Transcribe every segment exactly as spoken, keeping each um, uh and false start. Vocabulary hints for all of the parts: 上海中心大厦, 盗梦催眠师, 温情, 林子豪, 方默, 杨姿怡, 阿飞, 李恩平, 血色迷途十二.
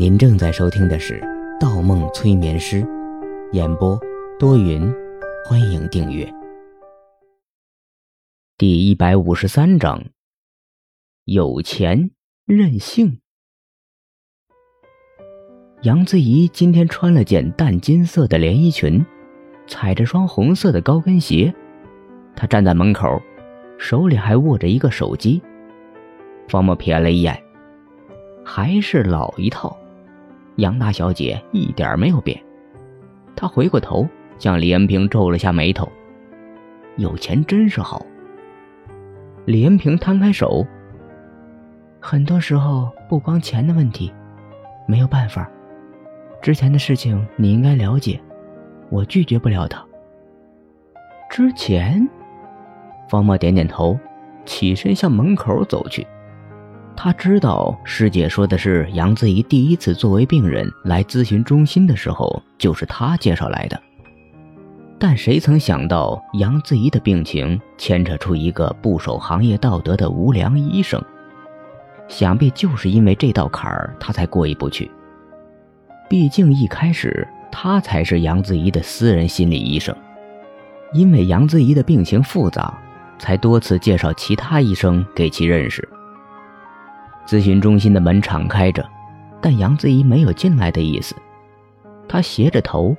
您正在收听的是《盗梦催眠师》，演播多云，欢迎订阅。第一百五十三章，有钱任性。杨姿怡今天穿了件淡金色的连衣裙，踩着双红色的高跟鞋，她站在门口，手里还握着一个手机。方默瞥了一眼，还是老一套，杨大小姐一点没有变。她回过头向李恩平皱了下眉头，有钱真是好。李恩平摊开手，很多时候不光钱的问题，没有办法，之前的事情你应该了解，我拒绝不了他。之前？方默点点头，起身向门口走去。他知道师姐说的是杨姿怡第一次作为病人来咨询中心的时候就是他介绍来的，但谁曾想到杨姿怡的病情牵扯出一个不守行业道德的无良医生，想必就是因为这道坎儿他才过意不去。毕竟一开始他才是杨姿怡的私人心理医生，因为杨姿怡的病情复杂，才多次介绍其他医生给其认识。咨询中心的门敞开着，但杨姿怡没有进来的意思。她斜着头，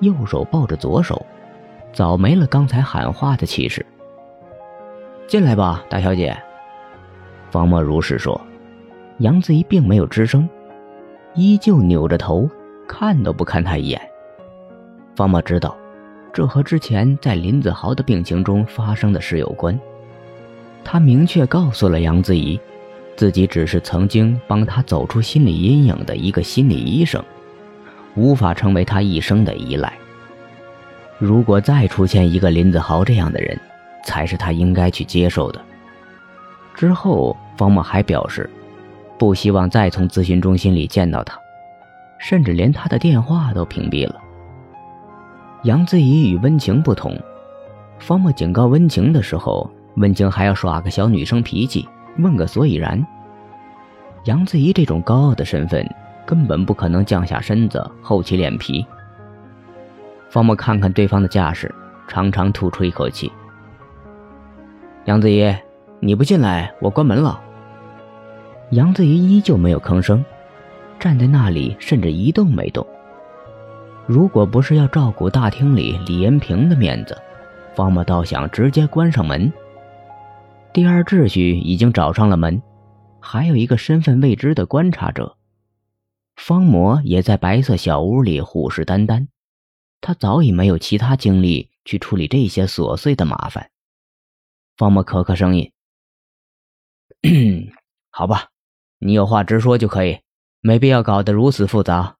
右手抱着左手，早没了刚才喊话的气势。进来吧，大小姐。方默如是说。杨姿怡并没有吱声，依旧扭着头，看都不看她一眼。方默知道，这和之前在林子豪的病情中发生的事有关。她明确告诉了杨姿怡，自己只是曾经帮他走出心理阴影的一个心理医生，无法成为他一生的依赖。如果再出现一个林子豪这样的人，才是他应该去接受的。之后方默还表示不希望再从咨询中心里见到他，甚至连他的电话都屏蔽了。杨姿怡与温情不同，方默警告温情的时候，温情还要耍个小女生脾气，问个所以然。杨姿怡这种高傲的身份，根本不可能降下身子厚起脸皮。方默看看对方的架势，长长吐出一口气。杨姿怡，你不进来我关门了。杨姿怡依旧没有吭声，站在那里甚至一动没动。如果不是要照顾大厅里李延平的面子，方默倒想直接关上门。第二秩序已经找上了门，还有一个身份未知的观察者。方魔也在白色小屋里虎视眈眈，他早已没有其他精力去处理这些琐碎的麻烦。方魔咳咳声音，好吧，你有话直说就可以，没必要搞得如此复杂。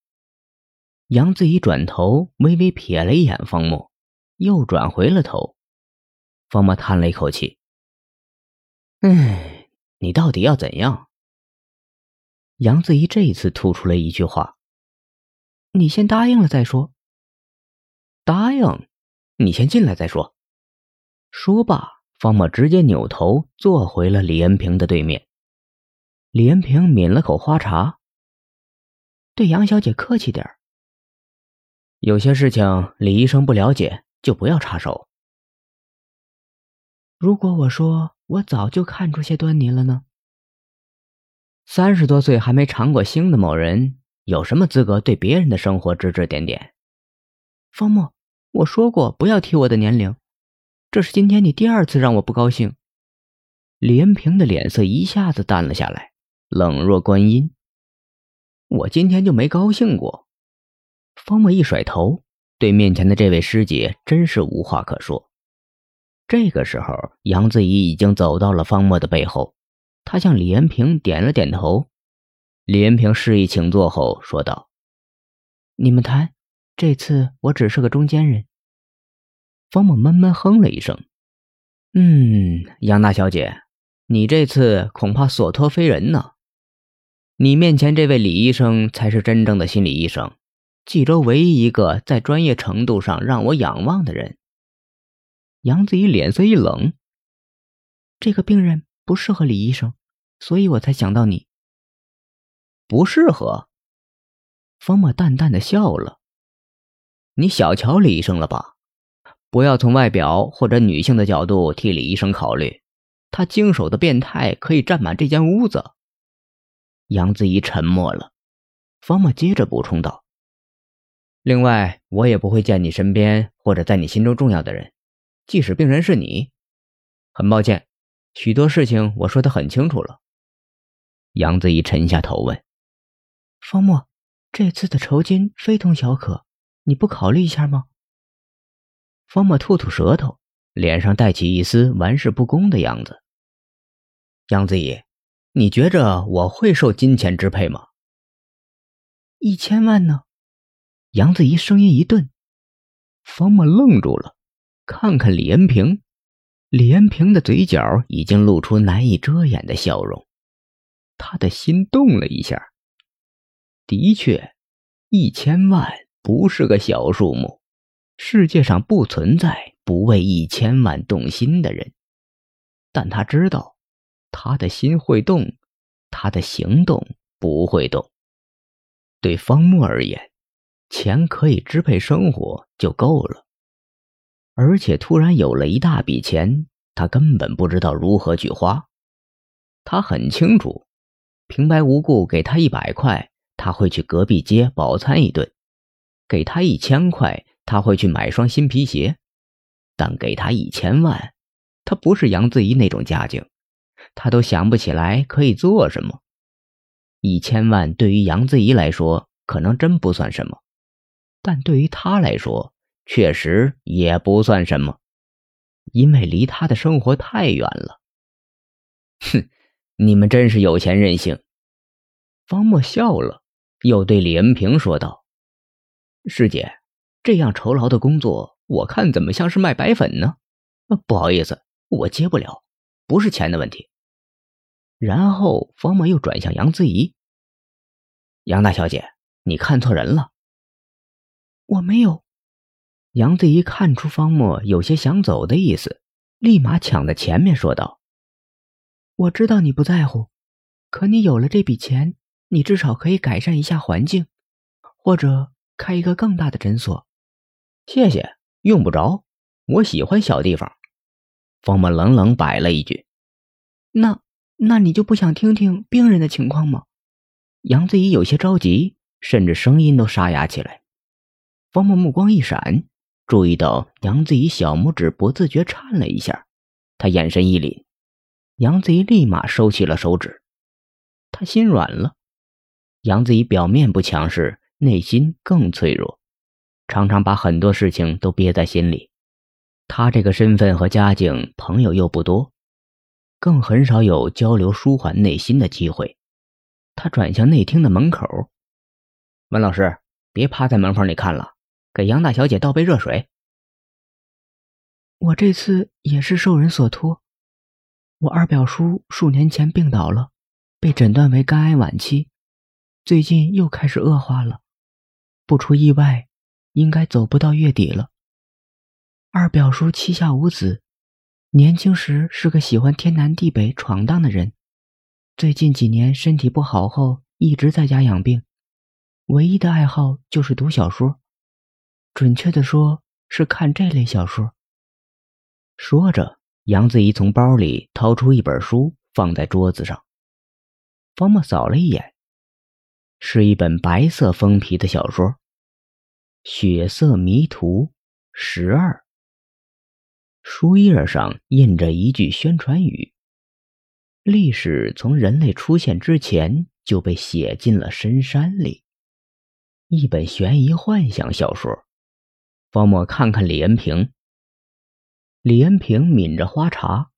杨姿怡转头微微瞥了一眼方魔，又转回了头。方魔叹了一口气，唉，你到底要怎样？杨姿怡这一次吐出了一句话，你先答应了再说。答应？你先进来再说。说罢，方默直接扭头坐回了李恩平的对面。李恩平抿了口花茶，对杨小姐客气点儿。有些事情李医生不了解，就不要插手。如果我说我早就看出些端倪了呢？三十多岁还没尝过腥的某人，有什么资格对别人的生活指指点点？方默，我说过不要提我的年龄，这是今天你第二次让我不高兴。李恩平的脸色一下子淡了下来，冷若观音。我今天就没高兴过。方默一甩头，对面前的这位师姐真是无话可说。这个时候杨姿怡已经走到了方默的背后，她向李恩平点了点头。李恩平示意请坐后说道，你们谈，这次我只是个中间人。方默闷闷哼了一声，嗯，杨大小姐，你这次恐怕所托非人呢。你面前这位李医生才是真正的心理医生，冀州唯一一个在专业程度上让我仰望的人。杨姿怡脸色一冷，这个病人不适合李医生，所以我才想到你。不适合？方默淡淡的笑了。你小瞧李医生了吧？不要从外表或者女性的角度替李医生考虑，他经手的变态可以占满这间屋子。杨子怡沉默了，方默接着补充道：另外，我也不会见你身边或者在你心中重要的人，即使病人是你。很抱歉，许多事情我说得很清楚了。杨子怡沉下头问：方默，这次的酬金非同小可，你不考虑一下吗？方默吐吐舌头，脸上带起一丝玩世不恭的样子。杨子怡，你觉着我会受金钱支配吗？一千万呢？杨子怡声音一顿，方默愣住了，看看李恩平。李恩平的嘴角已经露出难以遮掩的笑容，他的心动了一下。的确，一千万不是个小数目，世界上不存在不为一千万动心的人。但他知道，他的心会动，他的行动不会动。对方默而言，钱可以支配生活就够了。而且突然有了一大笔钱，他根本不知道如何去花。他很清楚，平白无故给他一百块，他会去隔壁街饱餐一顿；给他一千块，他会去买双新皮鞋；但给他一千万，他不是杨子怡那种家境，他都想不起来可以做什么。一千万对于杨子怡来说，可能真不算什么，但对于他来说，确实也不算什么，因为离他的生活太远了。哼，你们真是有钱任性。方默笑了，又对李恩平说道：师姐，这样酬劳的工作，我看怎么像是卖白粉呢？不好意思，我接不了，不是钱的问题。然后方默又转向杨子怡：杨大小姐，你看错人了。我没有。杨子怡看出方默有些想走的意思，立马抢到前面说道：我知道你不在乎，可你有了这笔钱，你至少可以改善一下环境，或者开一个更大的诊所。谢谢，用不着，我喜欢小地方。方默冷冷摆了一句。那那你就不想听听病人的情况吗？杨子怡有些着急，甚至声音都沙哑起来。方默目光一闪，注意到杨子怡小拇指不自觉颤了一下，他眼神一凛，杨子怡立马收起了手指，他心软了。杨子怡表面不强势，内心更脆弱，常常把很多事情都憋在心里。他这个身份和家境，朋友又不多，更很少有交流舒缓内心的机会。他转向内厅的门口：文老师，别趴在门缝里看了，给杨大小姐倒杯热水。我这次也是受人所托，我二表叔数年前病倒了，被诊断为肝癌晚期，最近又开始恶化了，不出意外，应该走不到月底了。二表叔膝下无子，年轻时是个喜欢天南地北闯荡的人，最近几年身体不好后，一直在家养病，唯一的爱好就是读小说。准确地说，是看这类小说。说着，杨子怡从包里掏出一本书，放在桌子上。方默扫了一眼，是一本白色封皮的小说，《血色迷途十二》。书页上印着一句宣传语：历史从人类出现之前就被写进了深山里。一本悬疑幻想小说。方默看看李恩平，李恩平抿着花茶，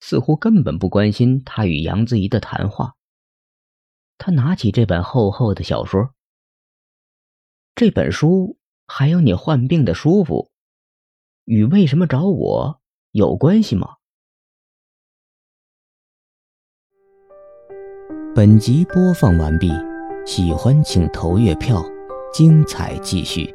似乎根本不关心他与杨子怡的谈话。他拿起这本厚厚的小说。这本书还有你患病的舒服，与为什么找我有关系吗？本集播放完毕，喜欢请投月票，精彩继续。